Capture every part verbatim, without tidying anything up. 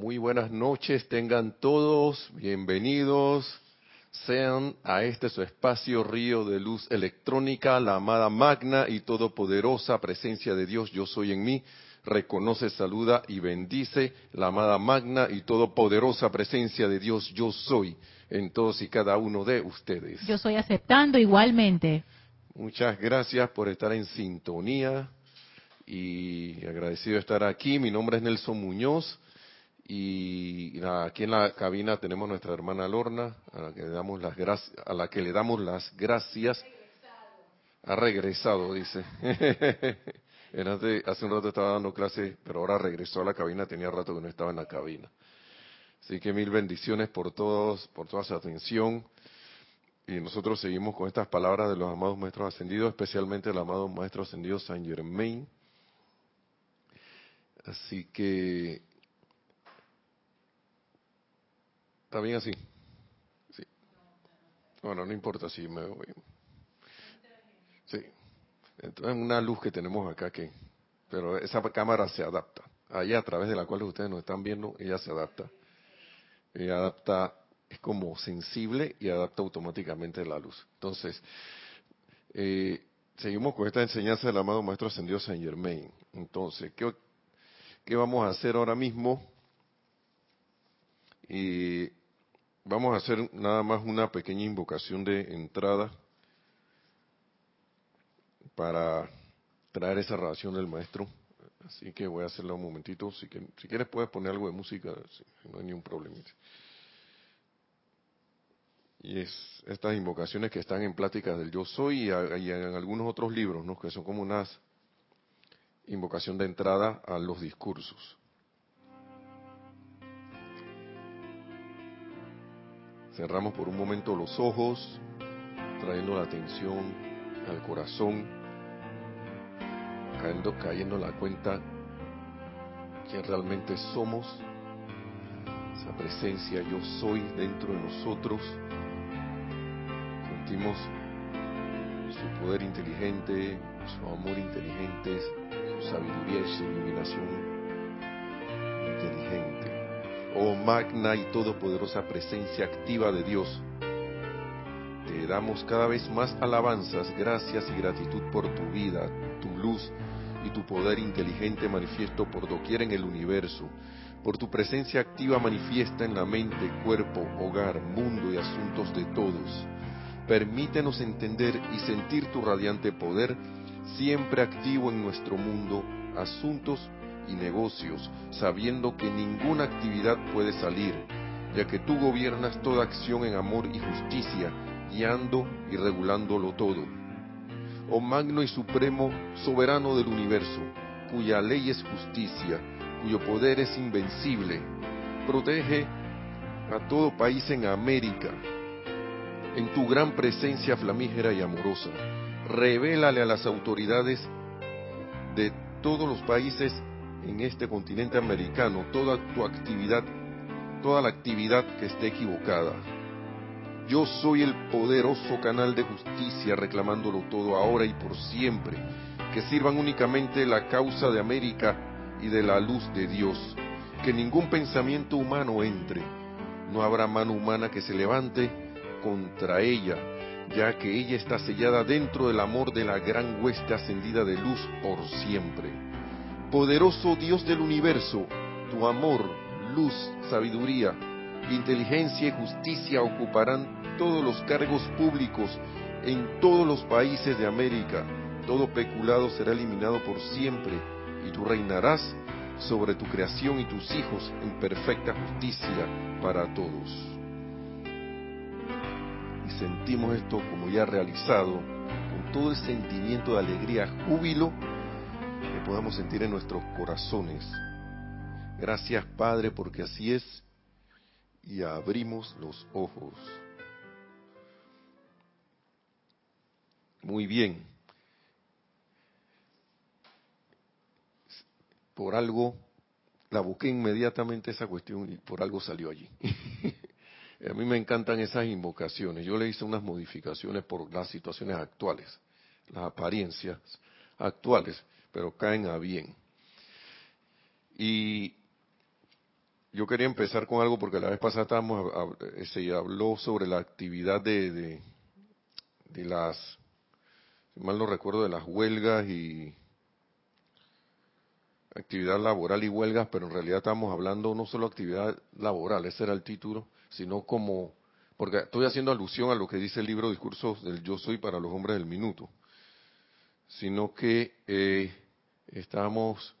Muy buenas noches, tengan todos bienvenidos, sean a este su espacio Río de Luz Electrónica, la amada magna y todopoderosa presencia de Dios, yo soy en mí, reconoce, saluda y bendice la amada magna y todopoderosa presencia de Dios, yo soy en todos y cada uno de ustedes. Yo soy aceptando igualmente. Muchas gracias por estar en sintonía y agradecido de estar aquí, mi nombre es Nelson Muñoz. Y aquí en la cabina tenemos nuestra hermana Lorna, a la que le damos las gracias, a la que le damos las gracias. Ha regresado, dice. Hace un rato estaba dando clases, pero ahora regresó a la cabina, tenía rato que no estaba en la cabina. Así que mil bendiciones por todos, por toda su atención. Y nosotros seguimos con estas palabras de los amados maestros ascendidos, especialmente el amado maestro ascendido Saint Germain. Así que... ¿Está bien así? Sí. Bueno, no importa si me voy. Sí. Entonces, una luz que tenemos acá que... Pero esa cámara se adapta. Allá, a través de la cual ustedes nos están viendo, ella se adapta. Ella adapta, es como sensible y adapta automáticamente la luz. Entonces, eh, seguimos con esta enseñanza del amado Maestro Ascendido Saint Germain. Entonces, ¿qué, qué vamos a hacer ahora mismo? Y... Vamos a hacer nada más una pequeña invocación de entrada para traer esa relación del maestro. Así que voy a hacerla un momentito. Si, que, si quieres puedes poner algo de música, sí, no hay ningún problemita. Y es estas invocaciones que están en Pláticas del Yo Soy y, a, y en algunos otros libros, ¿no? Que son como una invocación de entrada a los discursos. Cerramos por un momento los ojos, trayendo la atención al corazón, cayendo, cayendo en la cuenta que realmente somos, esa presencia yo soy dentro de nosotros. Sentimos su poder inteligente, su amor inteligente, su sabiduría y su iluminación inteligente. Oh magna y todopoderosa presencia activa de Dios, te damos cada vez más alabanzas, gracias y gratitud por tu vida, tu luz y tu poder inteligente manifiesto por doquier en el universo, por tu presencia activa manifiesta en la mente, cuerpo, hogar, mundo y asuntos de todos. Permítenos entender y sentir tu radiante poder, siempre activo en nuestro mundo, asuntos y negocios, sabiendo que ninguna actividad puede salir, ya que tú gobiernas toda acción en amor y justicia, guiando y regulándolo todo. Oh magno y supremo soberano del universo, cuya ley es justicia, cuyo poder es invencible, protege a todo país en América, en tu gran presencia flamígera y amorosa. Revélale a las autoridades de todos los países en este continente americano toda tu actividad, toda la actividad que esté equivocada. Yo soy el poderoso canal de justicia, reclamándolo todo ahora y por siempre, que sirvan únicamente la causa de América y de la luz de Dios, que ningún pensamiento humano entre, no habrá mano humana que se levante contra ella, ya que ella está sellada dentro del amor de la gran hueste ascendida de luz por siempre. Poderoso Dios del universo, tu amor, luz, sabiduría, inteligencia y justicia ocuparán todos los cargos públicos en todos los países de América. Todo peculado será eliminado por siempre y tú reinarás sobre tu creación y tus hijos en perfecta justicia para todos. Y sentimos esto como ya realizado, con todo el sentimiento de alegría, júbilo, que podamos sentir en nuestros corazones. Gracias, Padre, porque así es, y abrimos los ojos. Muy bien. Por algo, la busqué inmediatamente esa cuestión y por algo salió allí. A mí me encantan esas invocaciones. Yo le hice unas modificaciones por las situaciones actuales, las apariencias actuales, pero caen a bien. Y yo quería empezar con algo porque la vez pasada estábamos, se habló sobre la actividad de, de, de las, si mal no recuerdo, de las huelgas y actividad laboral y huelgas, pero en realidad estábamos hablando no solo actividad laboral, ese era el título, sino como, porque estoy haciendo alusión a lo que dice el libro Discursos del Yo Soy para los Hombres del Minuto, sino que eh, estamos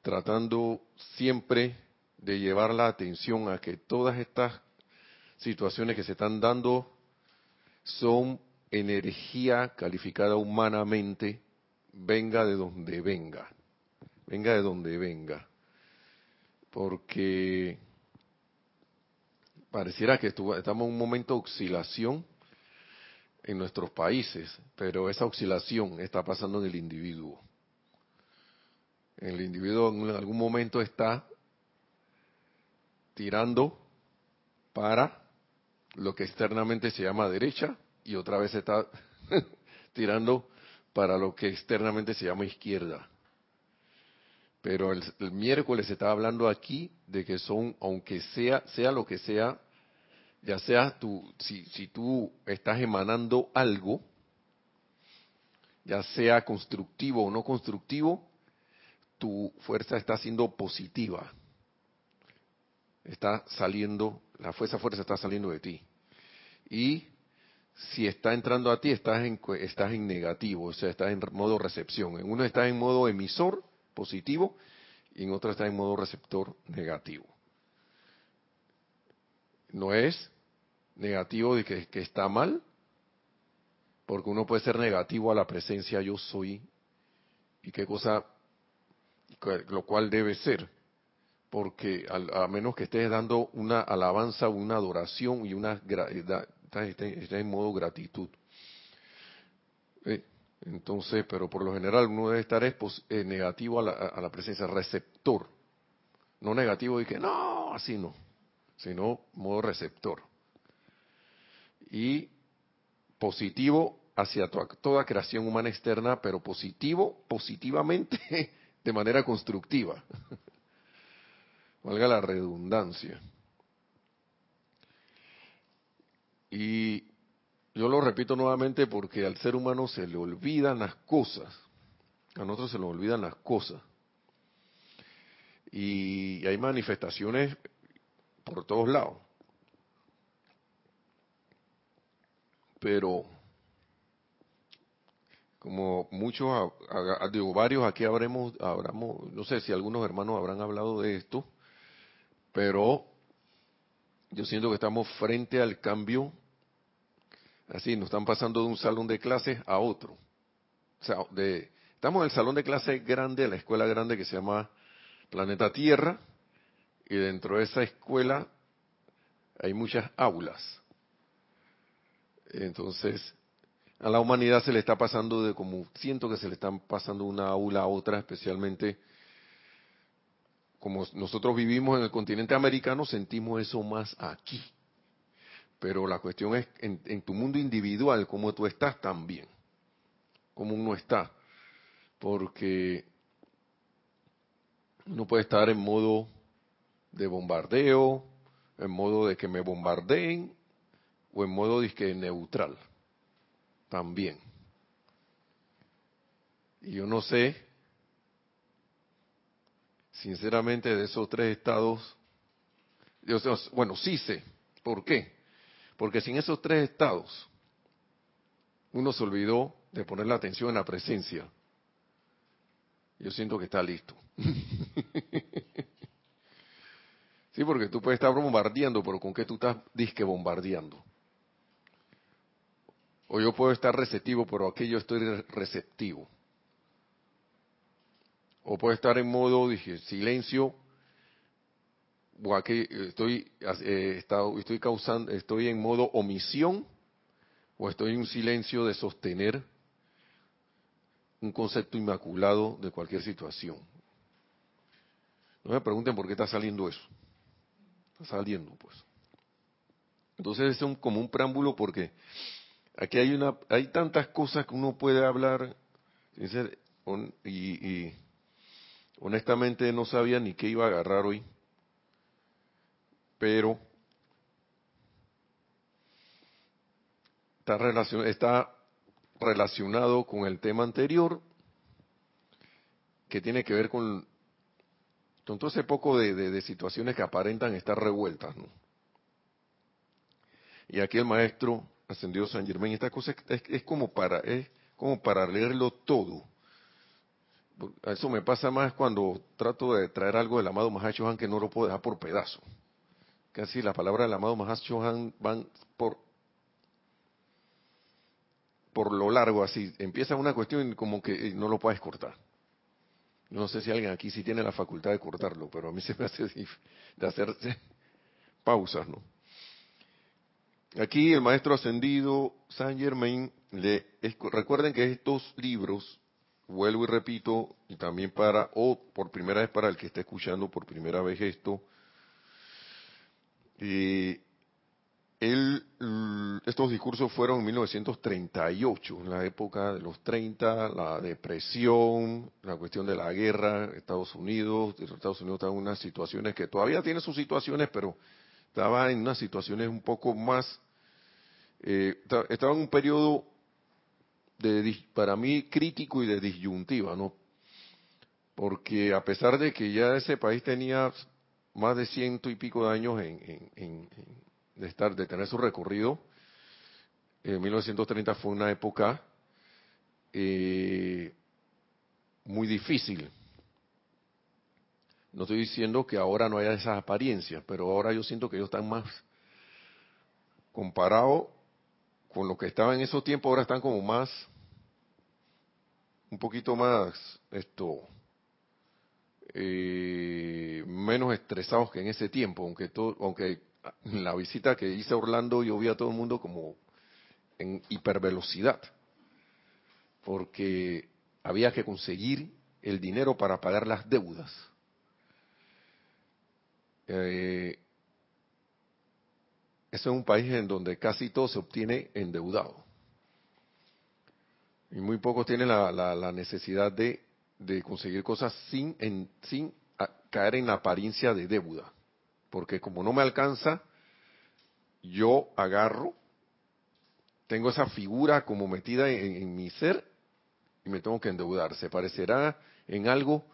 tratando siempre de llevar la atención a que todas estas situaciones que se están dando son energía calificada humanamente, venga de donde venga, venga de donde venga, porque pareciera que estamos en un momento de oscilación en nuestros países, pero esa oscilación está pasando en el individuo. El individuo en algún momento está tirando para lo que externamente se llama derecha y otra vez está tirando para lo que externamente se llama izquierda. Pero el, el miércoles se está hablando aquí de que son, aunque sea, sea lo que sea, ya sea tú, si, si tú estás emanando algo, ya sea constructivo o no constructivo, tu fuerza está siendo positiva, está saliendo, la fuerza fuerza está saliendo de ti, y si está entrando a ti estás en, estás en negativo, o sea, estás en modo recepción, en uno estás en modo emisor positivo, y en otro estás en modo receptor negativo. No es negativo de que, que está mal, porque uno puede ser negativo a la presencia yo soy, y qué cosa, lo cual debe ser, porque a, a menos que estés dando una alabanza, una adoración y una estés en modo gratitud. ¿Eh? Entonces, pero por lo general uno debe estar es, pues, eh, negativo a la, a la presencia, receptor, no negativo y que no, así no, sino modo receptor y positivo hacia tu, toda creación humana externa, pero positivo, positivamente. De manera constructiva, valga la redundancia. Y yo lo repito nuevamente porque al ser humano se le olvidan las cosas, a nosotros se nos olvidan las cosas, y hay manifestaciones por todos lados, pero como muchos, digo, varios aquí habremos, habramos, no sé si algunos hermanos habrán hablado de esto, pero yo siento que estamos frente al cambio, así, nos están pasando de un salón de clases a otro. O sea, de, estamos en el salón de clases grande, la escuela grande que se llama Planeta Tierra, y dentro de esa escuela hay muchas aulas. Entonces, a la humanidad se le está pasando de como, siento que se le están pasando una aula a otra, especialmente como nosotros vivimos en el continente americano, sentimos eso más aquí. Pero la cuestión es en, en tu mundo individual, cómo tú estás también, cómo uno está. Porque uno puede estar en modo de bombardeo, en modo de que me bombardeen, o en modo disque neutral. También. Y yo no sé, sinceramente, de esos tres estados, yo, bueno, sí sé. ¿Por qué? Porque sin esos tres estados, uno se olvidó de poner la atención en la presencia. Yo siento que está listo. Sí, porque tú puedes estar bombardeando, pero ¿con qué tú estás disque bombardeando? O yo puedo estar receptivo, pero aquí yo estoy receptivo. O puedo estar en modo, dije, silencio, o aquí estoy, eh, está, estoy causando, estoy en modo omisión, o estoy en un silencio de sostener un concepto inmaculado de cualquier situación. No me pregunten por qué está saliendo eso. Está saliendo, pues. Entonces es un, como un preámbulo porque aquí hay una, hay tantas cosas que uno puede hablar, y, y Honestamente no sabía ni qué iba a agarrar hoy, pero está relacionado, está relacionado con el tema anterior, que tiene que ver con, con todo ese poco de, de, de situaciones que aparentan estar revueltas, ¿no? Y aquí el maestro ascendido Saint Germain, esta cosa es, es como para es como para leerlo todo. Eso me pasa más cuando trato de traer algo del amado Maha Chohan, que no lo puedo dejar por pedazo. Casi las palabras del amado Maha Chohan van por por lo largo, así empieza una cuestión como que no lo puedes cortar. No sé si alguien aquí sí tiene la facultad de cortarlo, pero a mí se me hace de hacer pausas, ¿no? Aquí el maestro ascendido Saint Germain, le, es, recuerden que estos libros, vuelvo y repito, y también para, o por primera vez para el que esté escuchando por primera vez esto, eh, él, estos discursos fueron en mil novecientos treinta y ocho, en la época de los treinta, la depresión, la cuestión de la guerra, Estados Unidos, Estados Unidos está en unas situaciones que todavía tiene sus situaciones, pero estaba en unas situaciones un poco más, eh, estaba en un periodo de, para mí, crítico y de disyuntiva, ¿no? Porque a pesar de que ya ese país tenía más de ciento y pico de años en, en, en, en De, estar, de tener su recorrido, en mil novecientos treinta fue una época eh, muy difícil. No estoy diciendo que ahora no haya esas apariencias, pero ahora yo siento que ellos están más, comparado con lo que estaba en esos tiempos, ahora están como más, un poquito más, esto... Eh, menos estresados que en ese tiempo, aunque todo, aunque en la visita que hice a Orlando yo vi a todo el mundo como en hipervelocidad, porque había que conseguir el dinero para pagar las deudas. Eh, eso es un país en donde casi todo se obtiene endeudado. Y muy pocos tienen la, la, la necesidad de, de conseguir cosas sin, en, sin a, caer en la apariencia de deuda. Porque como no me alcanza, yo agarro, tengo esa figura como metida en, en mi ser y me tengo que endeudar. ¿Se parecerá en algo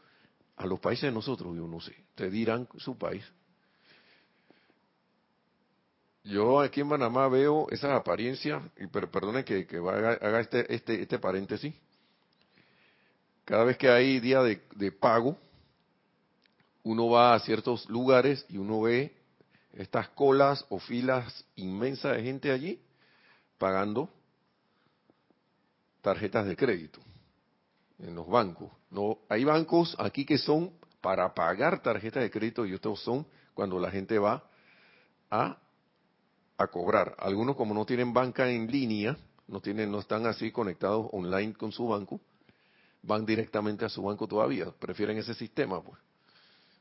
a los países de nosotros? Yo no sé. Te dirán su país. Yo aquí en Panamá veo esas apariencias, y per, perdone que, que haga, haga este, este, este paréntesis. Cada vez que hay día de, de pago, uno va a ciertos lugares y uno ve estas colas o filas inmensas de gente allí pagando tarjetas de crédito en los bancos. No, hay bancos aquí que son para pagar tarjetas de crédito y otros son cuando la gente va a, a cobrar. Algunos, como no tienen banca en línea, no tienen, no están así conectados online con su banco, van directamente a su banco todavía, prefieren ese sistema, pues,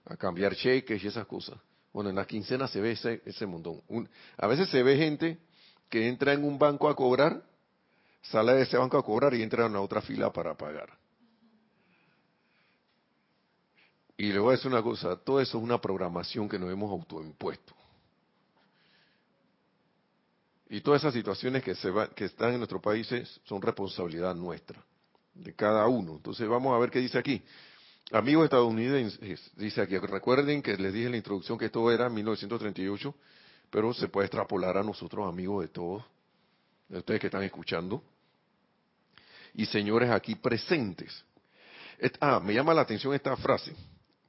a cambiar cheques y esas cosas. Bueno, en las quincenas se ve ese, ese montón. Un, a veces se ve gente que entra en un banco a cobrar, sale de ese banco a cobrar y entra en la otra fila para pagar. Y le voy a decir una cosa, todo eso es una programación que nos hemos autoimpuesto. Y todas esas situaciones que, se va, que están en nuestros países son responsabilidad nuestra, de cada uno. Entonces vamos a ver qué dice aquí. Amigos estadounidenses, dice aquí, recuerden que les dije en la introducción que esto era mil novecientos treinta y ocho, pero se puede extrapolar a nosotros, amigos de todos, de ustedes que están escuchando, y señores aquí presentes. Ah, me llama la atención esta frase.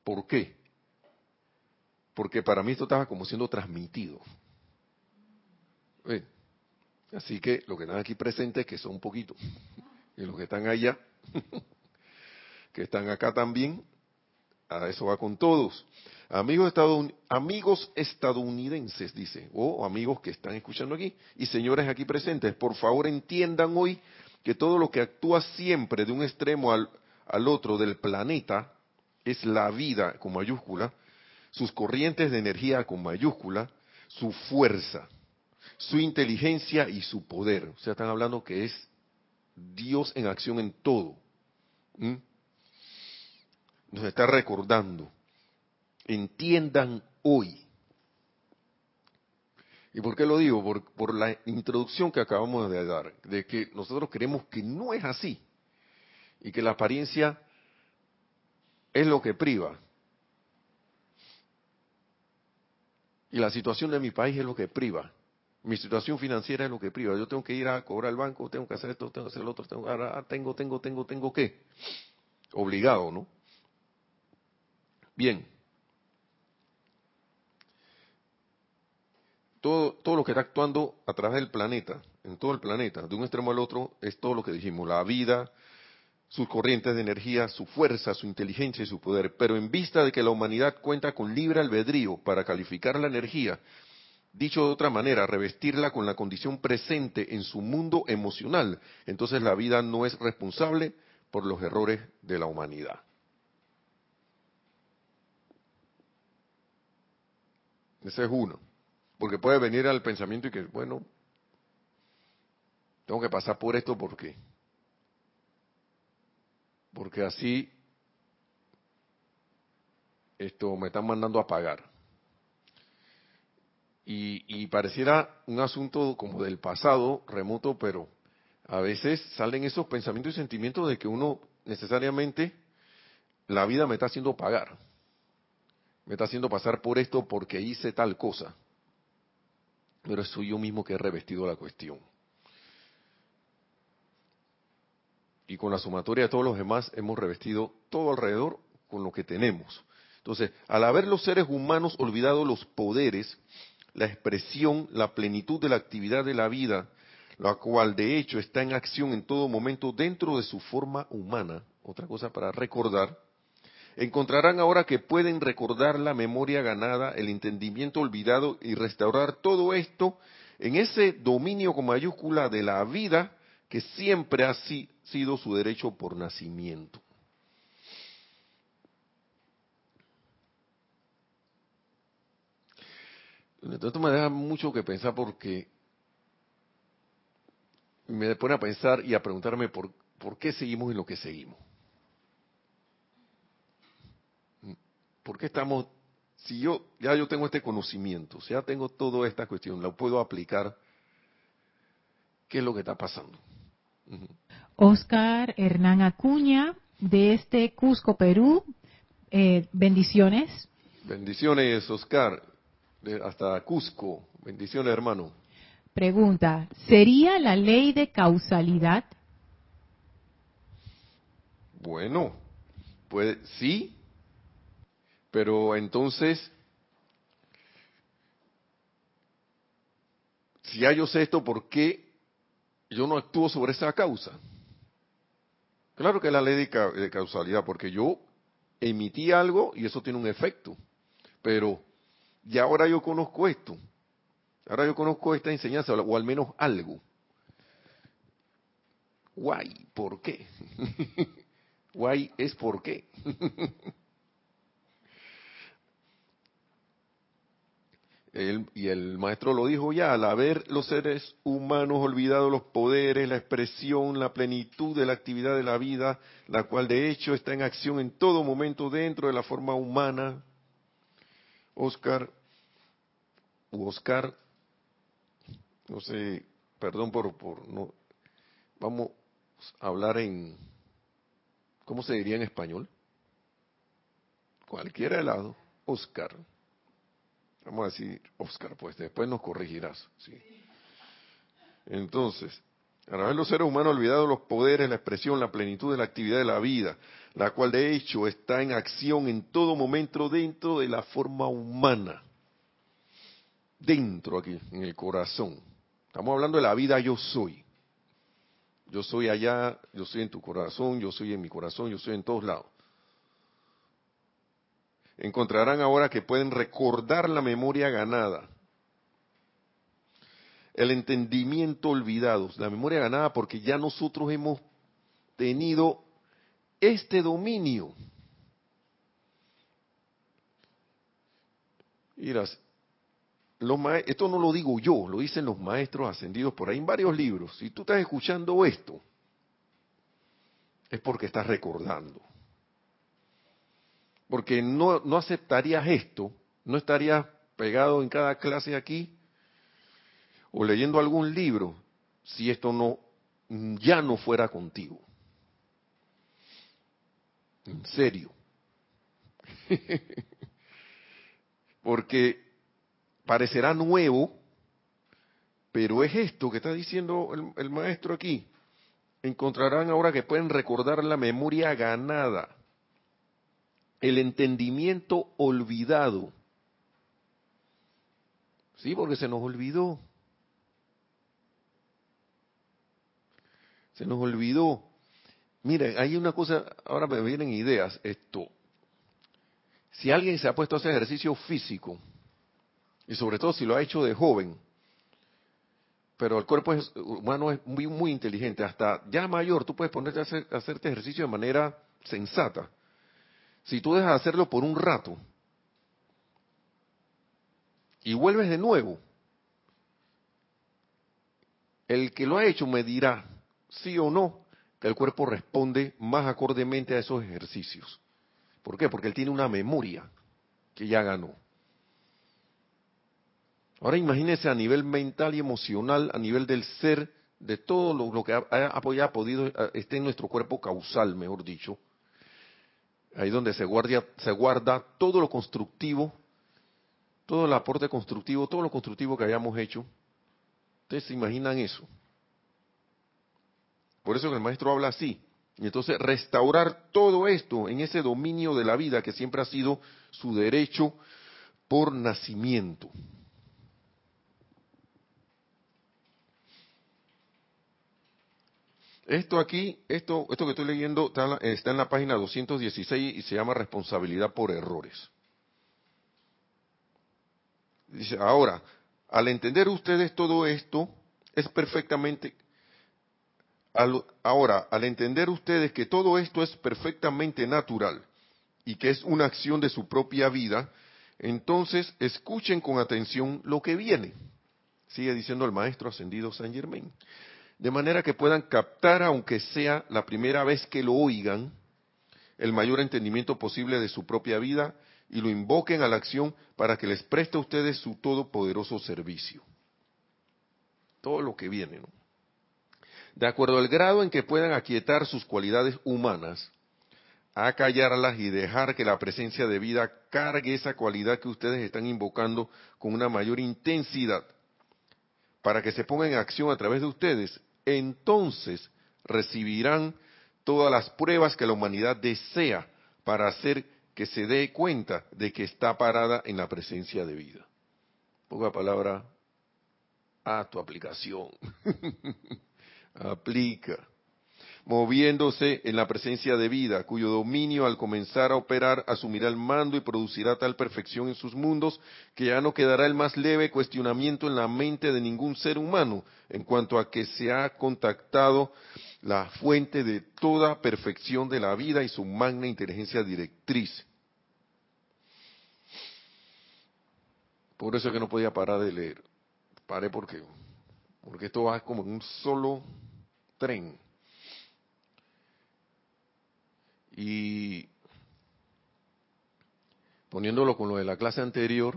¿Por qué? Porque para mí esto estaba como siendo transmitido. ¿Eh? Así que los que están aquí presentes, que son un poquito, y los que están allá, que están acá también, a eso va con todos. Amigos, estadoun amigos estadounidenses, dice, o oh, amigos que están escuchando aquí, y señores aquí presentes, por favor entiendan hoy que todo lo que actúa siempre de un extremo al, al otro del planeta es la vida, con mayúscula, sus corrientes de energía, con mayúscula, su fuerza, su inteligencia y su poder. O sea, están hablando que es Dios en acción en todo. ¿Mm? nos está recordando. Entiendan hoy. ¿Y por qué lo digo? Por, por la introducción que acabamos de dar, de que nosotros creemos que no es así y que la apariencia es lo que priva. Y la situación de mi país es lo que priva. Mi situación financiera es lo que priva. Yo tengo que ir a cobrar al banco, tengo que hacer esto, tengo que hacer lo otro, tengo, ahora tengo, tengo, tengo, tengo que. Obligado, ¿no? Bien. Todo, todo lo que está actuando a través del planeta, en todo el planeta, de un extremo al otro, es todo lo que dijimos. La vida, sus corrientes de energía, su fuerza, su inteligencia y su poder. Pero en vista de que la humanidad cuenta con libre albedrío para calificar la energía, dicho de otra manera, revestirla con la condición presente en su mundo emocional, entonces la vida no es responsable por los errores de la humanidad. Ese es uno. Porque puede venir al pensamiento y que, bueno, tengo que pasar por esto, ¿por qué? Porque así esto me están mandando a pagar. Y, y pareciera un asunto como del pasado remoto, pero a veces salen esos pensamientos y sentimientos de que uno necesariamente, la vida me está haciendo pagar. Me está haciendo pasar por esto porque hice tal cosa. Pero soy yo mismo que he revestido la cuestión. Y con la sumatoria de todos los demás hemos revestido todo alrededor con lo que tenemos. Entonces, al haber los seres humanos olvidado los poderes, la expresión, la plenitud de la actividad de la vida, la cual de hecho está en acción en todo momento dentro de su forma humana, otra cosa para recordar, encontrarán ahora que pueden recordar la memoria ganada, el entendimiento olvidado y restaurar todo esto en ese dominio con mayúscula de la vida que siempre ha si, sido su derecho por nacimiento. Esto me deja mucho que pensar porque me pone a pensar y a preguntarme por, por qué seguimos en lo que seguimos. ¿Por qué estamos, si yo, ya yo tengo este conocimiento, si ya tengo toda esta cuestión, la puedo aplicar, qué es lo que está pasando? Uh-huh. Oscar Hernán Acuña, desde Cusco, Perú, eh, bendiciones. Bendiciones, Oscar, de, hasta Cusco, bendiciones, hermano. Pregunta, ¿sería la ley de causalidad? Bueno, pues sí. Pero entonces, si ya yo sé esto, ¿por qué yo no actúo sobre esa causa? Claro que es la ley de, ca- de causalidad, porque yo emití algo y eso tiene un efecto. Pero ya ahora yo conozco esto. Ahora yo conozco esta enseñanza, o al menos algo. Guay, ¿por qué? Guay es ¿por qué? Él, y el maestro lo dijo ya, al haber los seres humanos olvidado los poderes, la expresión, la plenitud de la actividad de la vida, la cual de hecho está en acción en todo momento dentro de la forma humana. Oscar, u Oscar, no sé, perdón por, por no, vamos a hablar en, ¿cómo se diría en español? Cualquiera de lado, Oscar. Vamos a decir, Oscar, pues después nos corregirás. ¿Sí? Entonces, al haber los seres humanos olvidado los poderes, la expresión, la plenitud de la actividad de la vida, la cual de hecho está en acción en todo momento dentro de la forma humana. Dentro aquí, en el corazón. Estamos hablando de la vida yo soy. Yo soy allá, yo soy en tu corazón, yo soy en mi corazón, yo soy en todos lados. Encontrarán ahora que pueden recordar la memoria ganada, el entendimiento olvidado, la memoria ganada porque ya nosotros hemos tenido este dominio. Miras, los ma- esto no lo digo yo, lo dicen los maestros ascendidos por ahí en varios libros. Si tú estás escuchando esto, es porque estás recordando. porque no, no aceptarías esto, no estarías pegado en cada clase aquí o leyendo algún libro si esto no ya no fuera contigo. En serio. Porque parecerá nuevo, pero es esto que está diciendo el, el maestro aquí. Encontrarán ahora que pueden recordar la memoria ganada, el entendimiento olvidado. Sí, porque se nos olvidó. Se nos olvidó. Mira, hay una cosa, ahora me vienen ideas, esto. Si alguien se ha puesto a hacer ejercicio físico, y sobre todo si lo ha hecho de joven, pero el cuerpo es, humano es muy, muy inteligente, hasta ya mayor tú puedes ponerte a hacer, a hacerte ejercicio de manera sensata. Si tú dejas de hacerlo por un rato y vuelves de nuevo, el que lo ha hecho me dirá, sí o no, que el cuerpo responde más acordemente a esos ejercicios. ¿Por qué? Porque él tiene una memoria que ya ganó. Ahora imagínense a nivel mental y emocional, a nivel del ser, de todo lo, lo que ha, ha podido, esté en nuestro cuerpo causal, mejor dicho. Ahí donde se guarda, se guarda todo lo constructivo, todo el aporte constructivo, todo lo constructivo que hayamos hecho. Ustedes se imaginan eso. Por eso que el maestro habla así. Y entonces restaurar todo esto en ese dominio de la vida que siempre ha sido su derecho por nacimiento. Esto aquí, esto, esto que estoy leyendo está en, la, está en la página doscientos dieciséis y se llama responsabilidad por errores. Dice, ahora, al entender ustedes todo esto, es perfectamente... Al, ahora, al entender ustedes que todo esto es perfectamente natural y que es una acción de su propia vida, entonces escuchen con atención lo que viene, sigue diciendo el maestro ascendido Saint Germain, de manera que puedan captar, aunque sea la primera vez que lo oigan, el mayor entendimiento posible de su propia vida y lo invoquen a la acción para que les preste a ustedes su todopoderoso servicio. Todo lo que viene, ¿no? De acuerdo al grado en que puedan aquietar sus cualidades humanas, acallarlas y dejar que la presencia de vida cargue esa cualidad que ustedes están invocando con una mayor intensidad, para que se ponga en acción a través de ustedes, entonces recibirán todas las pruebas que la humanidad desea para hacer que se dé cuenta de que está parada en la presencia de vida. Ponga palabra a tu aplicación. Aplica, moviéndose en la presencia de vida, cuyo dominio al comenzar a operar asumirá el mando y producirá tal perfección en sus mundos que ya no quedará el más leve cuestionamiento en la mente de ningún ser humano en cuanto a que se ha contactado la fuente de toda perfección de la vida y su magna inteligencia directriz. Por eso es que no podía parar de leer. Paré porque, porque esto va como en un solo tren. Y poniéndolo con lo de la clase anterior,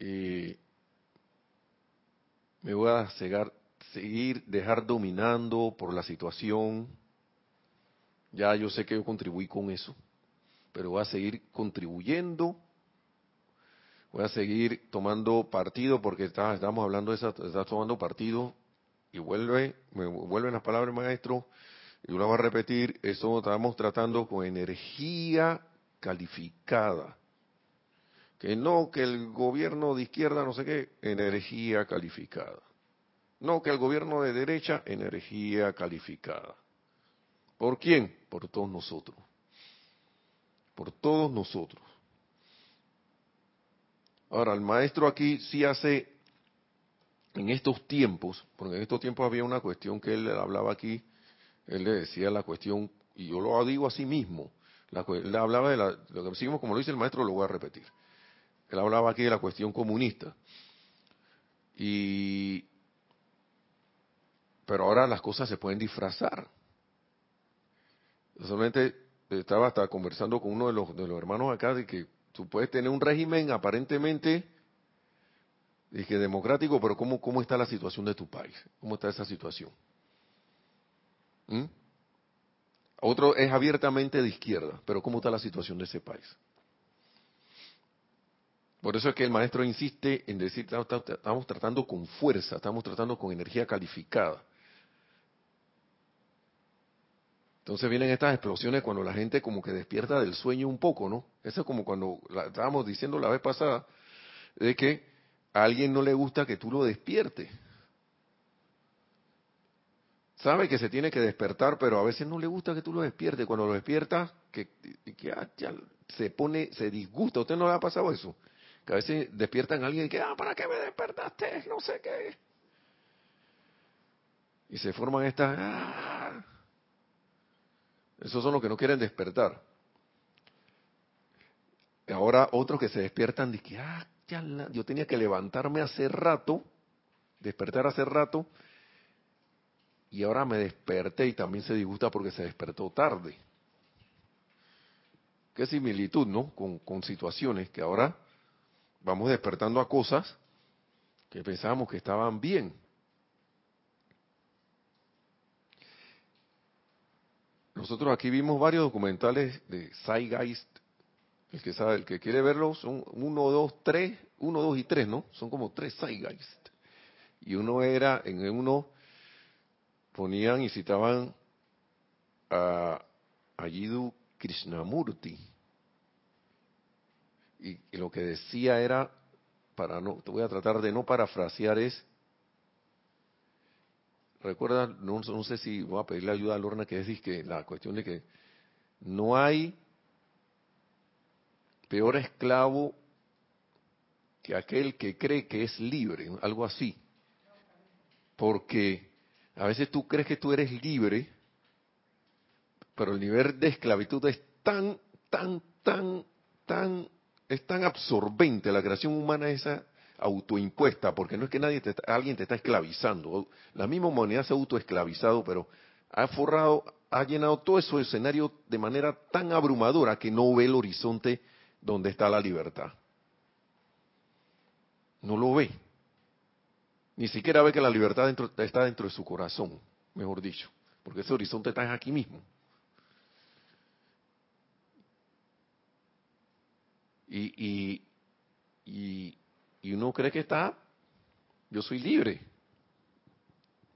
eh, me voy a cegar, seguir, dejar dominando por la situación. Ya yo sé que yo contribuí con eso, pero voy a seguir contribuyendo. Voy a seguir tomando partido porque está, estamos hablando de esa, está tomando partido. Y vuelve, me vuelven las palabras, maestro, y lo voy a repetir, eso estamos tratando con energía calificada. Que no, que el gobierno de izquierda, no sé qué, energía calificada. No, que el gobierno de derecha, energía calificada. ¿Por quién? Por todos nosotros. Por todos nosotros. Ahora, el maestro aquí sí hace... En estos tiempos, porque en estos tiempos había una cuestión que él hablaba aquí, él le decía la cuestión, y yo lo digo a sí mismo, la, él hablaba de la, lo que seguimos como lo dice el maestro, lo voy a repetir. Él hablaba aquí de la cuestión comunista. Y, pero ahora las cosas se pueden disfrazar. Solamente estaba hasta conversando con uno de los, de los hermanos acá de que tú puedes tener un régimen aparentemente de que democrático, pero ¿cómo, cómo está la situación de tu país? ¿Cómo está esa situación? ¿Mm? Otro es abiertamente de izquierda, pero ¿cómo está la situación de ese país? Por eso es que el maestro insiste en decir, estamos tratando con fuerza, estamos tratando con energía calificada. Entonces vienen estas explosiones cuando la gente como que despierta del sueño un poco, ¿no? Eso es como cuando la, estábamos diciendo la vez pasada, de que a alguien no le gusta que tú lo despiertes. Sabe que se tiene que despertar, pero a veces no le gusta que tú lo despiertes. Cuando lo despiertas, que, que ah, ya se pone, se disgusta. ¿A usted no le ha pasado eso? Que a veces despiertan a alguien y que, ah, ¿para qué me despertaste? No sé qué. Y se forman estas... Ah. Esos son los que no quieren despertar. Ahora otros que se despiertan de que, ah, ya la, yo tenía que levantarme hace rato, despertar hace rato, y ahora me desperté y también se disgusta porque se despertó tarde. Qué similitud, ¿no? Con, con situaciones que ahora vamos despertando a cosas que pensábamos que estaban bien. Nosotros aquí vimos varios documentales de Zeitgeist. El que sabe, el que quiere verlo, son uno, dos, tres, uno, dos y tres, ¿no? Son como tres Zeitgeist. Y uno era, en uno ponían y citaban a, a Jiddu Krishnamurti. Y, y lo que decía era, para no, te voy a tratar de no parafrasear, es, recuerda, no, no sé si voy a pedirle ayuda a Lorna, que es que la cuestión de que no hay peor esclavo que aquel que cree que es libre, algo así. Porque a veces tú crees que tú eres libre, pero el nivel de esclavitud es tan, tan, tan, tan, es tan absorbente, la creación humana esa autoimpuesta, porque no es que nadie te está, alguien te está esclavizando, la misma humanidad se ha autoesclavizado, pero ha forrado, ha llenado todo eso de escenario de manera tan abrumadora que no ve el horizonte donde está la libertad, no lo ve, ni siquiera ve que la libertad dentro, está dentro de su corazón, mejor dicho, porque ese horizonte está aquí mismo. Y, y, y Y uno cree que está, yo soy libre.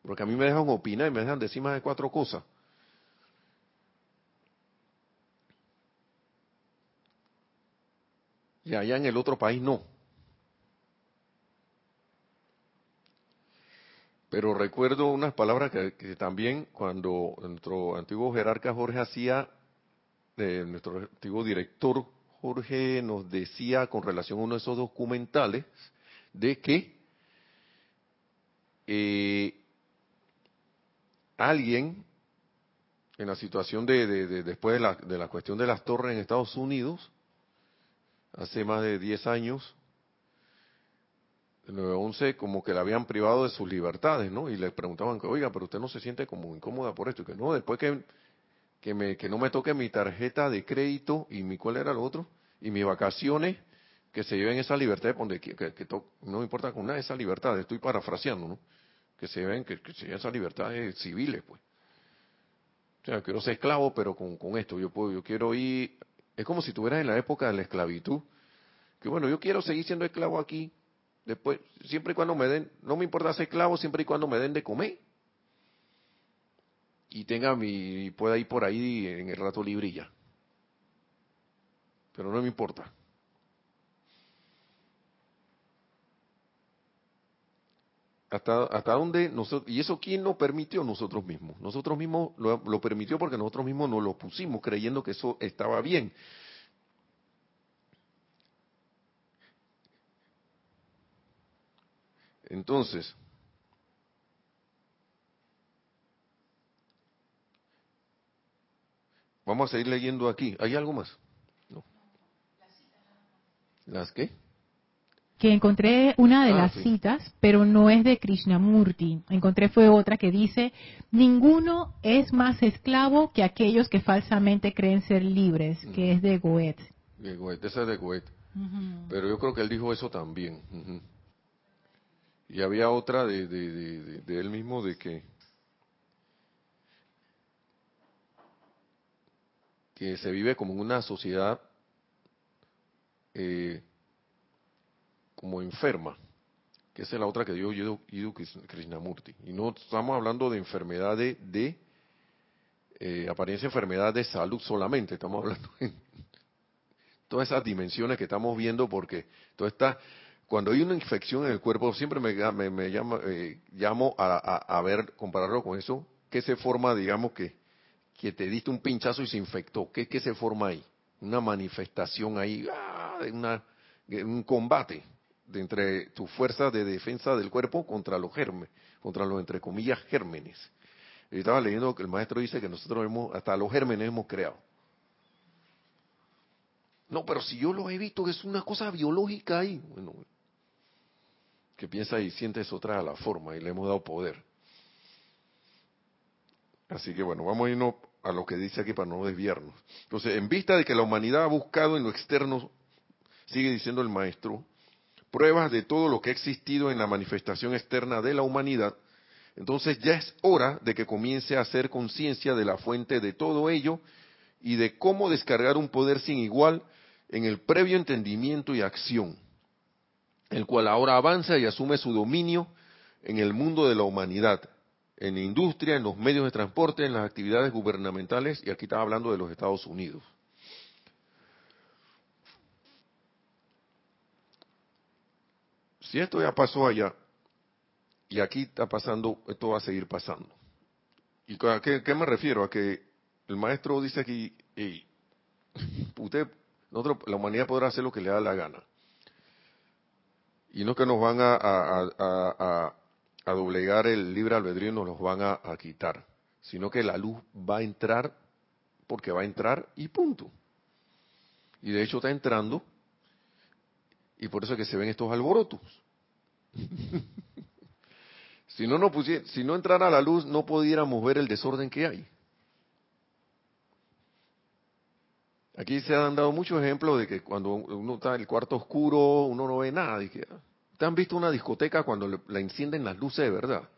Porque a mí me dejan opinar y me dejan decir más de cuatro cosas. Y allá en el otro país no. Pero recuerdo unas palabras que, que también cuando nuestro antiguo jerarca Jorge hacía, eh, nuestro antiguo director Jorge nos decía con relación a uno de esos documentales de que eh, alguien en la situación de, de, de después de la, de la cuestión de las torres en Estados Unidos, hace más de diez años, el nueve once, como que la habían privado de sus libertades, ¿no? Y le preguntaban que, oiga, pero usted no se siente como incómoda por esto, y que no, después que... Que, me, que no me toque mi tarjeta de crédito y mi, ¿cuál era lo otro? Y mis vacaciones, que se lleven esa libertad, donde, que, que, que to, no me importa con nada esa libertad, estoy parafraseando, ¿no? Que se lleven, que, que se lleven esas libertades civiles, pues. O sea, quiero ser esclavo, pero con, con esto yo puedo, yo quiero ir, es como si tuvieras en la época de la esclavitud, que bueno, yo quiero seguir siendo esclavo aquí, después, siempre y cuando me den, no me importa ser esclavo, siempre y cuando me den de comer. Y tenga mi, pueda ir por ahí en el rato librilla. Pero no me importa. Hasta, hasta dónde nosotros, y eso quién lo permitió, nosotros mismos. Nosotros mismos lo, lo permitió porque nosotros mismos nos lo pusimos creyendo que eso estaba bien. Entonces, vamos a seguir leyendo aquí. ¿Hay algo más? No. ¿Las qué? que encontré una de ah, las sí. citas, pero no es de Krishnamurti. Encontré fue otra que dice, ninguno es más esclavo que aquellos que falsamente creen ser libres, que uh-huh. es de Goethe. De Goethe, esa es de Goethe. Uh-huh. Pero yo creo que él dijo eso también. Uh-huh. Y había otra de, de, de, de, de él mismo de que, que se vive como una sociedad eh, como enferma, que esa es la otra que dio Jiddu Krishnamurti. Y no estamos hablando de enfermedad de, de eh, apariencia enfermedad de salud solamente, estamos hablando de todas esas dimensiones que estamos viendo, porque toda esta, cuando hay una infección en el cuerpo, siempre me, me, me llama, eh, llamo a, a, a ver, compararlo con eso, que se forma, digamos que, que te diste un pinchazo y se infectó, ¿qué, qué se forma ahí? Una manifestación ahí, ¡ah! una, un combate de entre tus fuerzas de defensa del cuerpo contra los germes, contra los entre comillas gérmenes. Yo estaba leyendo que el maestro dice que nosotros hemos, hasta los gérmenes hemos creado. No, pero si yo los he visto, es una cosa biológica ahí. Bueno, que piensa y siente eso trae a la forma y le hemos dado poder. Así que bueno, vamos a irnos a lo que dice aquí para no desviarnos. Entonces, en vista de que la humanidad ha buscado en lo externo, sigue diciendo el maestro, pruebas de todo lo que ha existido en la manifestación externa de la humanidad, entonces ya es hora de que comience a hacer conciencia de la fuente de todo ello y de cómo descargar un poder sin igual en el previo entendimiento y acción, el cual ahora avanza y asume su dominio en el mundo de la humanidad, en la industria, en los medios de transporte, en las actividades gubernamentales, y aquí estaba hablando de los Estados Unidos. Si esto ya pasó allá, y aquí está pasando, esto va a seguir pasando. ¿Y a qué, qué me refiero? A que el maestro dice aquí, hey, usted, nosotros, la humanidad podrá hacer lo que le da la gana. Y no es que nos van a, a, a, a, a doblegar el libre albedrío y nos los van a, a quitar, sino que la luz va a entrar porque va a entrar y punto. Y de hecho está entrando, y por eso es que se ven estos alborotos. Si no, no pusiera, si no entrara la luz, no pudiéramos ver el desorden que hay. Aquí se han dado muchos ejemplos de que cuando uno está en el cuarto oscuro, uno no ve nada. ¿Te han visto una discoteca cuando le, la encienden las luces de verdad?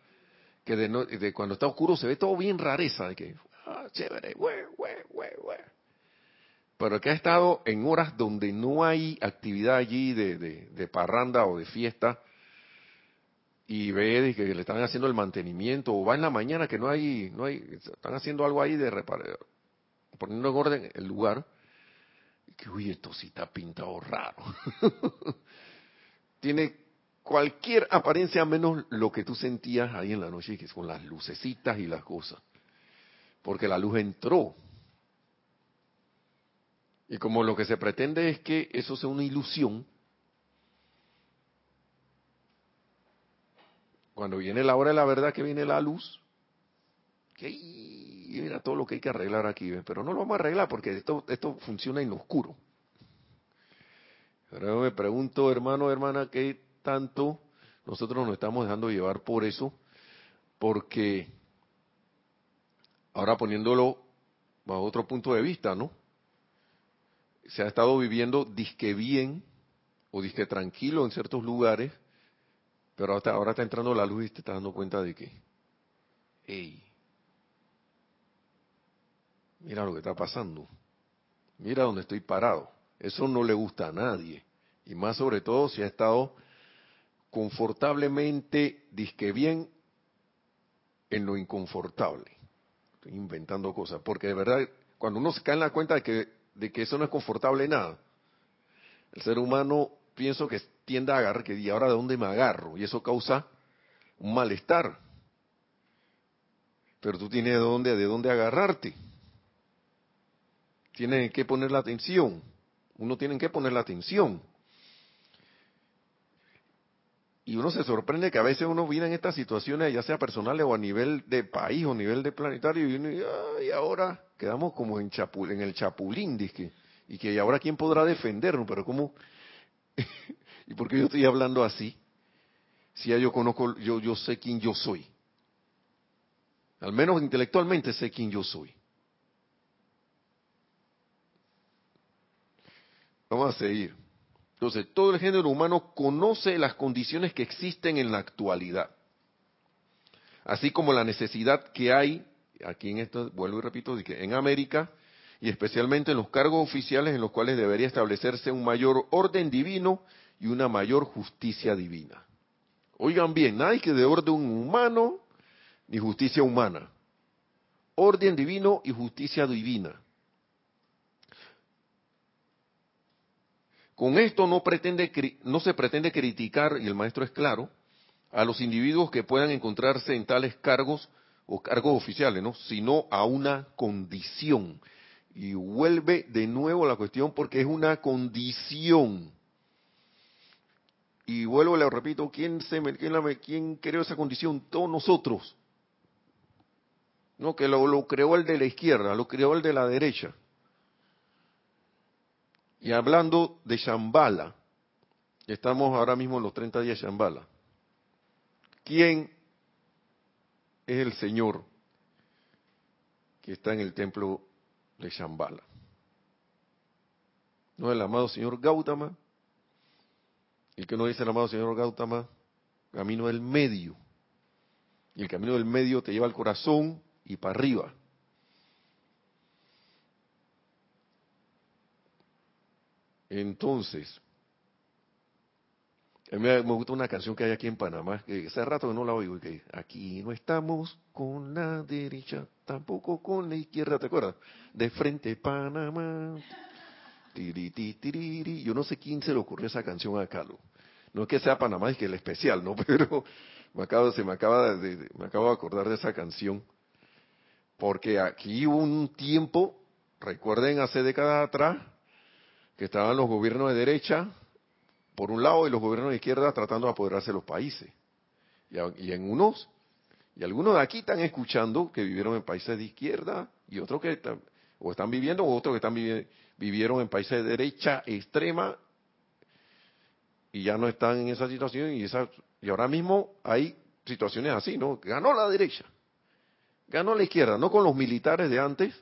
Que de, no, de cuando está oscuro se ve todo bien rareza. De que, ah, chévere, güey, güey, güey, güey. Pero que ha estado en horas donde no hay actividad allí de, de, de parranda o de fiesta, y ve que le están haciendo el mantenimiento, o va en la mañana que no hay, no hay, están haciendo algo ahí de reparar, poniendo en orden el lugar, que uy, esto sí está pintado raro. Tiene cualquier apariencia menos lo que tú sentías ahí en la noche, que es con las lucecitas y las cosas, porque la luz entró. Y como lo que se pretende es que eso sea una ilusión, cuando viene la hora de la verdad, que viene la luz, que mira todo lo que hay que arreglar aquí, ¿ves? Pero no lo vamos a arreglar porque esto, esto funciona en lo oscuro. Pero yo me pregunto, hermano, hermana, ¿qué tanto nosotros nos estamos dejando llevar por eso? Porque ahora poniéndolo bajo otro punto de vista, ¿no? Se ha estado viviendo disque bien o disque tranquilo en ciertos lugares, pero hasta ahora está entrando la luz y te estás dando cuenta de que, hey, mira lo que está pasando, mira donde estoy parado. Eso no le gusta a nadie, y más sobre todo si ha estado confortablemente disque bien en lo inconfortable. Estoy inventando cosas, porque de verdad cuando uno se cae en la cuenta de que de que eso no es confortable nada. El ser humano, pienso que tiende a agarrar, que ¿y ahora de dónde me agarro? Y eso causa un malestar. Pero tú tienes de dónde, de dónde agarrarte. Tienes que poner la atención. Uno tiene que poner la atención. Y uno se sorprende que a veces uno viene en estas situaciones, ya sea personales o a nivel de país o a nivel de planetario, y uno dice, ay, ahora quedamos como en, chapu, en el chapulín, dizque, y que ahora quién podrá defendernos, pero como ¿Y por qué yo estoy hablando así? Si ya yo conozco, yo, yo sé quién yo soy. Al menos intelectualmente sé quién yo soy. Vamos a seguir. Entonces, todo el género humano conoce las condiciones que existen en la actualidad, así como la necesidad que hay, aquí en esto, vuelvo y repito, de que en América, y especialmente en los cargos oficiales en los cuales debería establecerse un mayor orden divino y una mayor justicia divina. Oigan bien, nada que de orden humano ni justicia humana. Orden divino y justicia divina. Con esto no, pretende, no se pretende criticar, y el maestro es claro, a los individuos que puedan encontrarse en tales cargos o cargos oficiales, ¿no?, sino a una condición. Y vuelve de nuevo la cuestión porque es una condición. Y vuelvo, le repito, ¿quién, se, quién, la, quién creó esa condición? Todos nosotros. No, que lo, lo creó el de la izquierda, lo creó el de la derecha. Y hablando de Shambhala, estamos ahora mismo en los treinta días de Shambhala. ¿Quién es el Señor que está en el templo de Shambhala? ¿No es el amado Señor Gautama? ¿Y qué nos dice el amado Señor Gautama? Camino del medio. Y el camino del medio te lleva al corazón y para arriba. Entonces, a mí me gusta una canción que hay aquí en Panamá, que hace rato que no la oigo, que aquí no estamos con la derecha, tampoco con la izquierda, ¿te acuerdas? De frente Panamá. Tiri, tiri, tiri. Yo no sé quién se le ocurrió esa canción a Carlos. No es que sea Panamá, es que el especial, ¿no? Pero me acabo, se me acaba de, de, me acabo de acordar de esa canción. Porque aquí hubo un tiempo, recuerden hace décadas atrás, que estaban los gobiernos de derecha, por un lado, y los gobiernos de izquierda tratando de apoderarse de los países. Y, y en unos, y algunos de aquí están escuchando que vivieron en países de izquierda, y otros que están, o están viviendo, o otros que están viviendo, vivieron en países de derecha extrema, y ya no están en esa situación, y esa y ahora mismo hay situaciones así, ¿no? Ganó la derecha, ganó la izquierda, no con los militares de antes,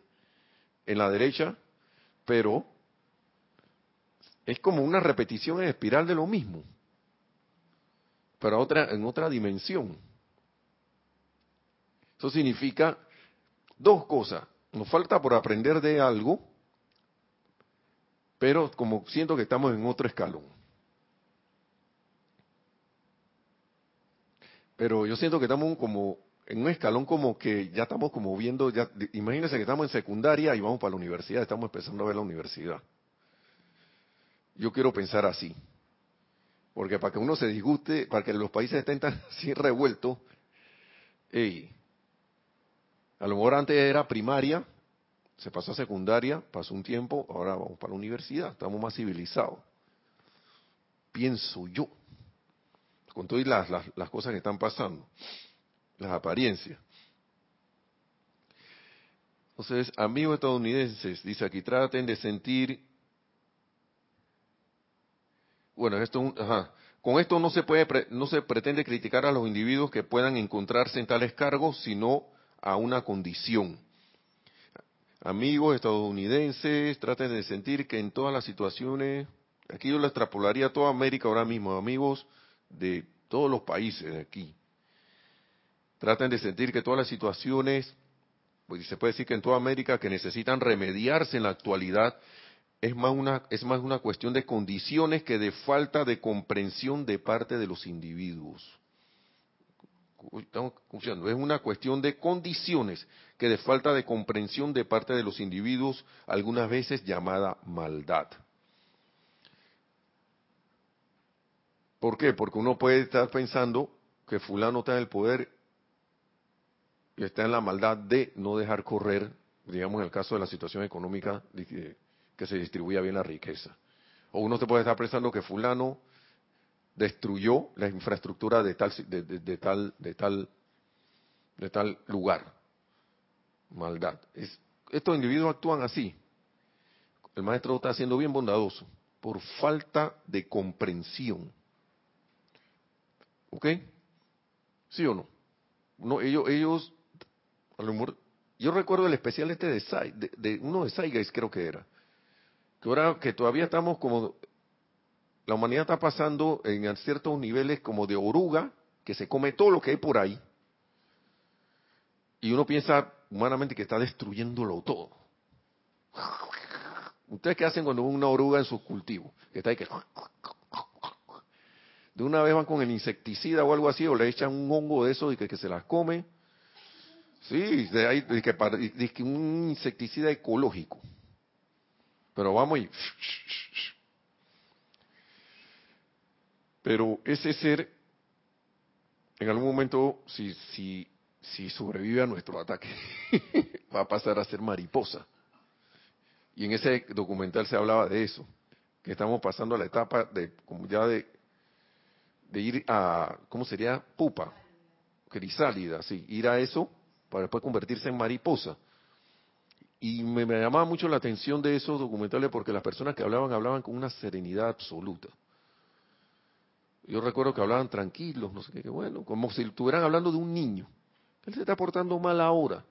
en la derecha, pero es como una repetición en espiral de lo mismo, pero otra, en otra dimensión. Eso significa dos cosas. Nos falta por aprender de algo, pero como siento que estamos en otro escalón. Pero yo siento que estamos como en un escalón como que ya estamos como viendo, ya, imagínense que estamos en secundaria y vamos para la universidad, estamos empezando a ver la universidad. Yo quiero pensar así, porque para que uno se disguste, para que los países estén tan así revueltos, hey, a lo mejor antes era primaria, se pasó a secundaria, pasó un tiempo, ahora vamos para la universidad, estamos más civilizados. Pienso yo, con todas las, las, las cosas que están pasando, las apariencias. Entonces, amigos estadounidenses, dice aquí, traten de sentir... Bueno, esto, ajá. Con esto no se puede, no se pretende criticar a los individuos que puedan encontrarse en tales cargos, sino a una condición. Amigos estadounidenses, traten de sentir que en todas las situaciones, aquí yo lo extrapolaría a toda América ahora mismo, amigos de todos los países de aquí. Traten de sentir que todas las situaciones, pues se puede decir que en toda América, que necesitan remediarse en la actualidad, Es más, una, es más una cuestión de condiciones que de falta de comprensión de parte de los individuos. Estamos escuchando, es una cuestión de condiciones que de falta de comprensión de parte de los individuos, algunas veces llamada maldad. ¿Por qué? Porque uno puede estar pensando que fulano está en el poder y está en la maldad de no dejar correr, digamos en el caso de la situación económica, de, que se distribuya bien la riqueza. O uno se puede estar pensando que fulano destruyó la infraestructura de tal de, de, de tal de tal de tal lugar. Maldad. Es, estos individuos actúan así. El maestro está siendo bien bondadoso, por falta de comprensión. ¿Ok? ¿Sí o no? No, ellos, ellos, a lo mejor, yo recuerdo el especial este de, de, de uno de Zeitgeist, creo que era, que ahora que todavía estamos como, la humanidad está pasando en ciertos niveles como de oruga, que se come todo lo que hay por ahí, y uno piensa humanamente que está destruyéndolo todo. ¿Ustedes qué hacen cuando una oruga en sus cultivos? Que está ahí que... De una vez van con el insecticida o algo así, o le echan un hongo de eso y que, que se las come. Sí, de ahí, de que, de que un insecticida ecológico. Pero vamos y... Pero ese ser, en algún momento, si, si, si sobrevive a nuestro ataque, va a pasar a ser mariposa. Y en ese documental se hablaba de eso, que estamos pasando a la etapa de, como ya de, de ir a, ¿cómo sería? Pupa, crisálida, sí, ir a eso para después convertirse en mariposa. Y me, me llamaba mucho la atención de esos documentales porque las personas que hablaban, hablaban con una serenidad absoluta. Yo recuerdo que hablaban tranquilos, no sé qué, bueno, como si estuvieran hablando de un niño. Él se está portando mal ahora.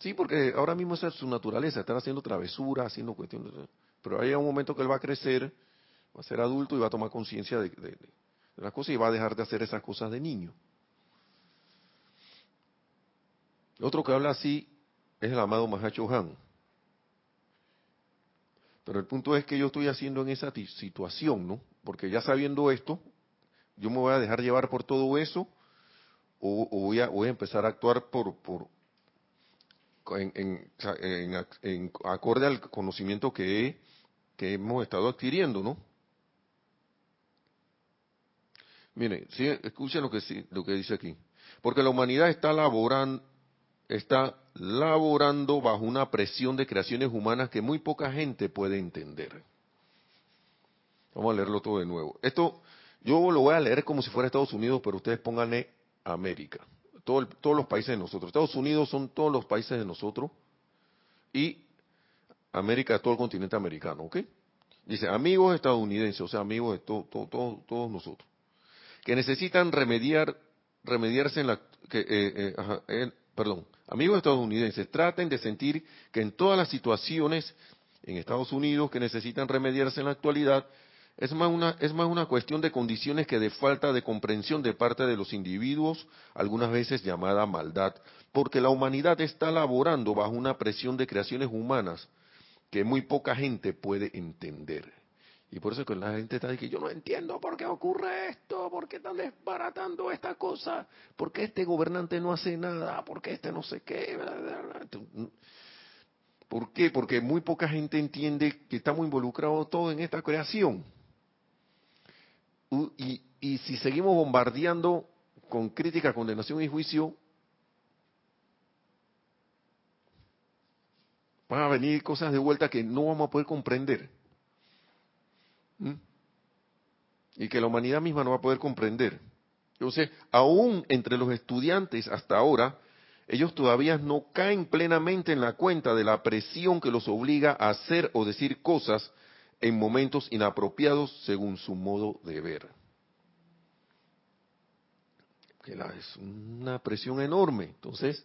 Sí, porque ahora mismo esa es su naturaleza, estar haciendo travesuras, haciendo cuestiones. Pero hay un momento que él va a crecer, va a ser adulto y va a tomar conciencia de, de, de las cosas y va a dejar de hacer esas cosas de niño. Otro que habla así es el amado Maha Chohan. Pero el punto es que yo estoy haciendo en esa situación, ¿no? Porque ya sabiendo esto, yo me voy a dejar llevar por todo eso o, o voy, a, voy a empezar a actuar por... por En, en, en, en acorde al conocimiento que, he, que hemos estado adquiriendo, ¿no? Miren, sí, escuchen lo que, sí, lo que dice aquí. Porque la humanidad está laborando, está laborando bajo una presión de creaciones humanas que muy poca gente puede entender. Vamos a leerlo todo de nuevo. Esto, yo lo voy a leer como si fuera Estados Unidos, pero ustedes pónganle América. Todo el, todos los países de nosotros. Estados Unidos son todos los países de nosotros y América, todo el continente americano, ¿ok? Dice, amigos estadounidenses, o sea, amigos de to, to, to, todos nosotros, que necesitan remediar, remediarse en la... Que, eh, eh, ajá, eh, perdón, amigos estadounidenses, traten de sentir que en todas las situaciones en Estados Unidos que necesitan remediarse en la actualidad, Es más, una, es más una cuestión de condiciones que de falta de comprensión de parte de los individuos, algunas veces llamada maldad, porque la humanidad está laborando bajo una presión de creaciones humanas que muy poca gente puede entender. Y por eso es que la gente está diciendo, yo no entiendo por qué ocurre esto, por qué están desbaratando esta cosa, por qué este gobernante no hace nada, por qué este no sé qué... Bla, bla, bla. ¿Por qué? Porque muy poca gente entiende que estamos involucrados todos en esta creación. Y, y si seguimos bombardeando con crítica, condenación y juicio, van a venir cosas de vuelta que no vamos a poder comprender. ¿Mm? Y que la humanidad misma no va a poder comprender. Entonces, aún entre los estudiantes hasta ahora, ellos todavía no caen plenamente en la cuenta de la presión que los obliga a hacer o decir cosas en momentos inapropiados según su modo de ver. Que la, es una presión enorme. Entonces,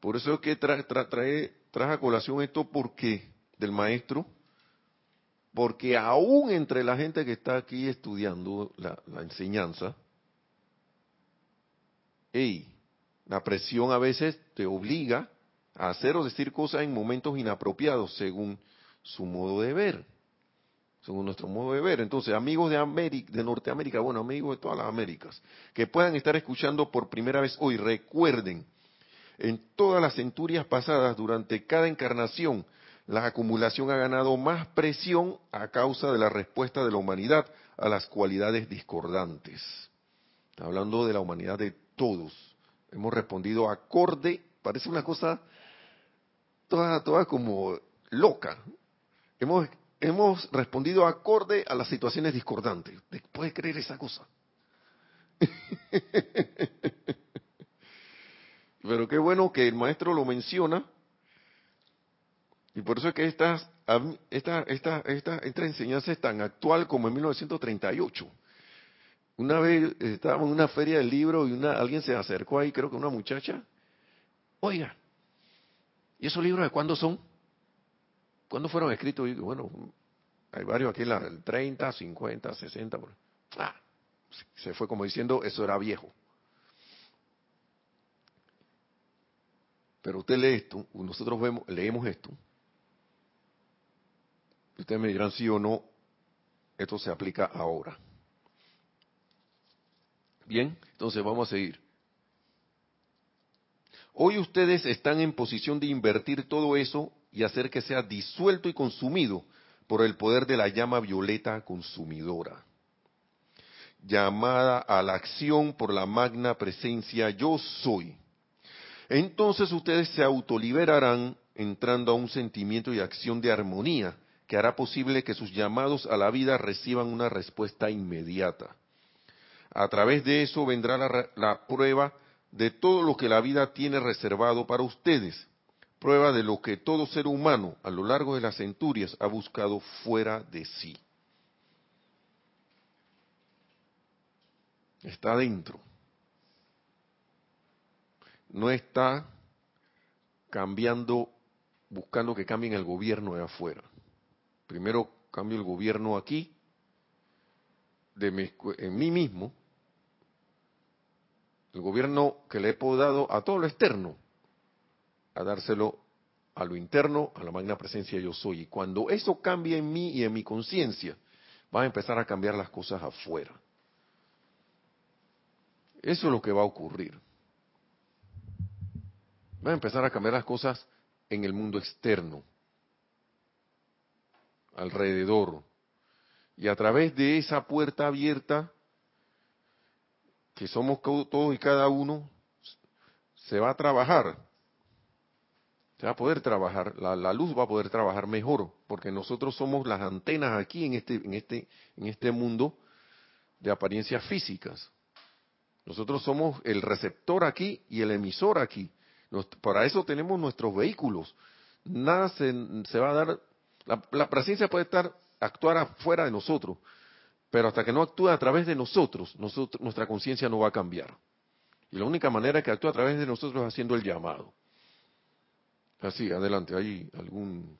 por eso es que tra, tra, trae, trae a colación esto porque del maestro, porque aún entre la gente que está aquí estudiando la, la enseñanza, hey, la presión a veces te obliga a hacer o decir cosas en momentos inapropiados según su modo de ver, según nuestro modo de ver. Entonces, amigos de América, de Norteamérica, bueno, amigos de todas las Américas, que puedan estar escuchando por primera vez hoy, recuerden, en todas las centurias pasadas, durante cada encarnación, la acumulación ha ganado más presión a causa de la respuesta de la humanidad a las cualidades discordantes. Está hablando de la humanidad de todos. Hemos respondido acorde, parece una cosa toda, toda como loca. Hemos, hemos respondido acorde a las situaciones discordantes. ¿Puedes creer esa cosa? Pero qué bueno que el maestro lo menciona Y por eso es que esta, esta, esta, esta, esta enseñanza es tan actual como en mil novecientos treinta y ocho. Una vez estábamos en una feria del libro y una, alguien se acercó ahí, creo que una muchacha. Oiga, ¿y esos libros de cuándo son? ¿Cuándo fueron escritos? Y bueno, hay varios aquí, la, el treinta, cincuenta, sesenta. Por... Ah, se fue como diciendo, eso era viejo. Pero usted lee esto, nosotros vemos, leemos esto. Ustedes me dirán sí o no, esto se aplica ahora. Bien, entonces vamos a seguir. Hoy ustedes están en posición de invertir todo eso y hacer que sea disuelto y consumido por el poder de la llama violeta consumidora, llamada a la acción por la magna presencia yo soy. Entonces ustedes se autoliberarán entrando a un sentimiento y acción de armonía que hará posible que sus llamados a la vida reciban una respuesta inmediata. A través de eso vendrá la, la prueba de todo lo que la vida tiene reservado para ustedes, prueba de lo que todo ser humano a lo largo de las centurias ha buscado fuera de sí. Está dentro. No está cambiando, buscando que cambien el gobierno de afuera. Primero cambio el gobierno aquí, de mi, en mí mismo, el gobierno que le he podado a todo lo externo, a dárselo a lo interno, a la magna presencia yo soy. Y cuando eso cambie en mí y en mi conciencia, van a empezar a cambiar las cosas afuera. Eso es lo que va a ocurrir. Van a empezar a cambiar las cosas en el mundo externo, alrededor. Y a través de esa puerta abierta, que somos todos y cada uno, se va a trabajar, se va a poder trabajar, la, la luz va a poder trabajar mejor, porque nosotros somos las antenas aquí en este, en este, en este mundo de apariencias físicas. Nosotros somos el receptor aquí y el emisor aquí. Nos, para eso tenemos nuestros vehículos. Nada se, se va a dar, la, la presencia puede estar actuar afuera de nosotros, pero hasta que no actúe a través de nosotros, nosotros nuestra conciencia no va a cambiar. Y la única manera que actúe a través de nosotros es haciendo el llamado. Así, adelante, ¿hay algún...?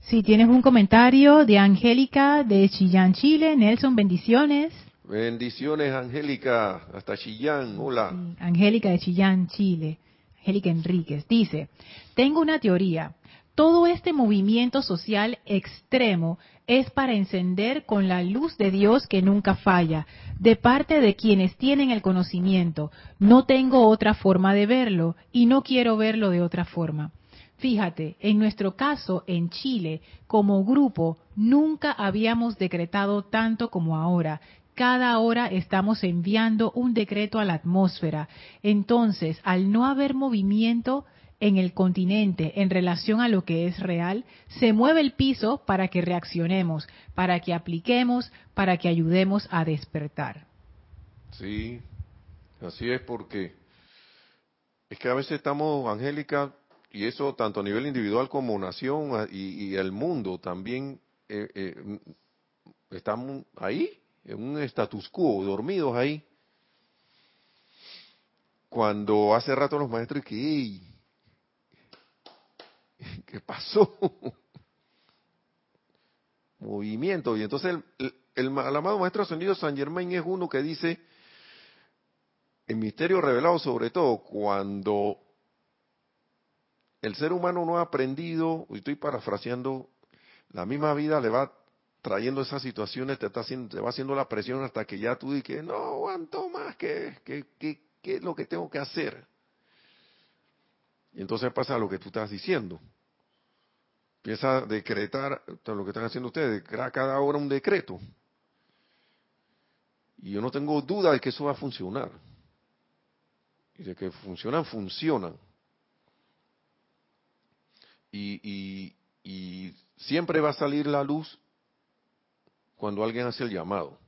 Sí, tienes un comentario de Angélica de Chillán, Chile. Nelson, bendiciones. Bendiciones, Angélica, hasta Chillán, hola. Sí, Angélica de Chillán, Chile. Angélica Enríquez dice, tengo una teoría. Todo este movimiento social extremo es para encender con la luz de Dios que nunca falla, de parte de quienes tienen el conocimiento. No tengo otra forma de verlo y no quiero verlo de otra forma. Fíjate, en nuestro caso, en Chile, como grupo, nunca habíamos decretado tanto como ahora. Cada hora estamos enviando un decreto a la atmósfera. Entonces, al no haber movimiento en el continente en relación a lo que es real, se mueve el piso para que reaccionemos, para que apliquemos, para que ayudemos a despertar. Sí, así es, porque es que a veces estamos, Angélica, y eso tanto a nivel individual como nación y, y el mundo también, eh, eh, estamos ahí, en un status quo, dormidos ahí. Cuando hace rato los maestros que... ¡Ey! ¿Qué pasó? Movimiento. Y entonces el, el, el, el amado maestro ascendido Saint Germain es uno que dice, el misterio revelado sobre todo, cuando el ser humano no ha aprendido, y estoy parafraseando, la misma vida le va trayendo esas situaciones, te, está haciendo, te va haciendo la presión hasta que ya tú dices, no aguanto más, ¿qué, qué, qué, qué es lo que tengo que hacer? Y entonces pasa lo que tú estás diciendo. Empieza a decretar, lo que están haciendo ustedes, decretar cada hora un decreto. Y yo no tengo duda de que eso va a funcionar. Y de que funcionan, funcionan. Y, y, y siempre va a salir la luz cuando alguien hace el llamado.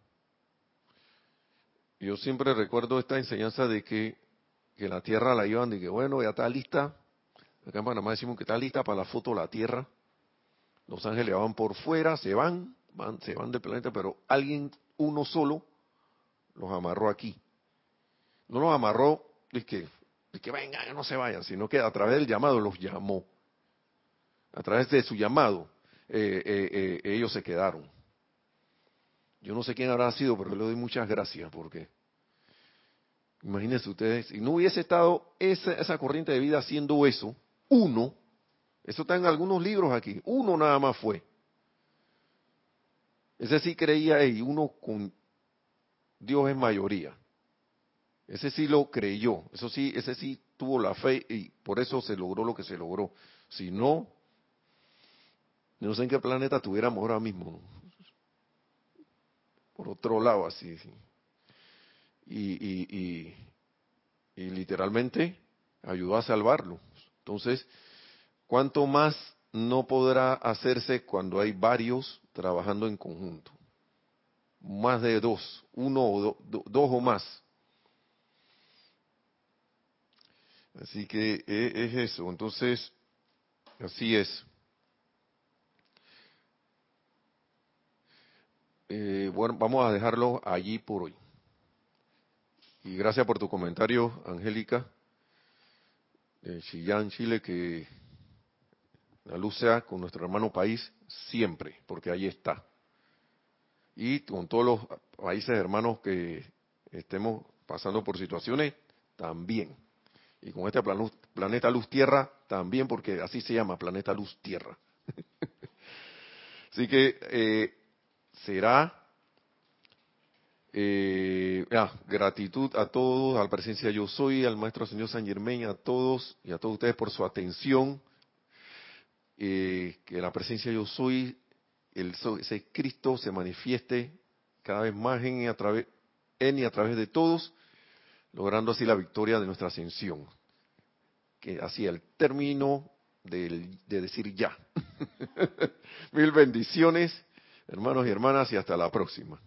Yo siempre recuerdo esta enseñanza de que que la tierra la llevan y que bueno, ya está lista Acá en Panamá decimos que está lista para la foto de la Tierra. Los ángeles van por fuera, se van, van, se van del planeta, pero alguien, uno solo, los amarró aquí. No los amarró, es que, es que vengan, que no se vayan, sino que a través del llamado los llamó. A través de su llamado, eh, eh, eh, ellos se quedaron. Yo no sé quién habrá sido, pero yo le doy muchas gracias, porque imagínense ustedes, si no hubiese estado esa, esa corriente de vida haciendo eso, uno, eso está en algunos libros aquí, uno nada más fue. Ese sí creía, y uno con Dios en mayoría. Ese sí lo creyó, eso sí, ese sí tuvo la fe y por eso se logró lo que se logró. Si no, no sé en qué planeta estuviéramos ahora mismo, por otro lado así, sí. Y, y, y, y literalmente ayudó a salvarlo. Entonces, ¿cuánto más no podrá hacerse cuando hay varios trabajando en conjunto? Más de dos, uno o do, do, dos o más. Así que es, es eso. Entonces, así es. Eh, bueno, vamos a dejarlo allí por hoy. Y gracias por tu comentario, Angélica, de Chillán, Chile, que la luz sea con nuestro hermano país siempre, porque ahí está. Y con todos los países hermanos que estemos pasando por situaciones, también. Y con este plan, planeta Luz Tierra, también, porque así se llama, planeta Luz Tierra. Así que eh, será... Eh, ah, gratitud a todos, a la presencia Yo Soy, al Maestro Señor Saint Germain, a todos y a todos ustedes por su atención. Eh, que la presencia Yo Soy, el ese Cristo se manifieste cada vez más en y, a través, en y a través de todos, logrando así la victoria de nuestra ascensión. Que hacia el término del, de decir ya. Mil bendiciones, hermanos y hermanas, y hasta la próxima.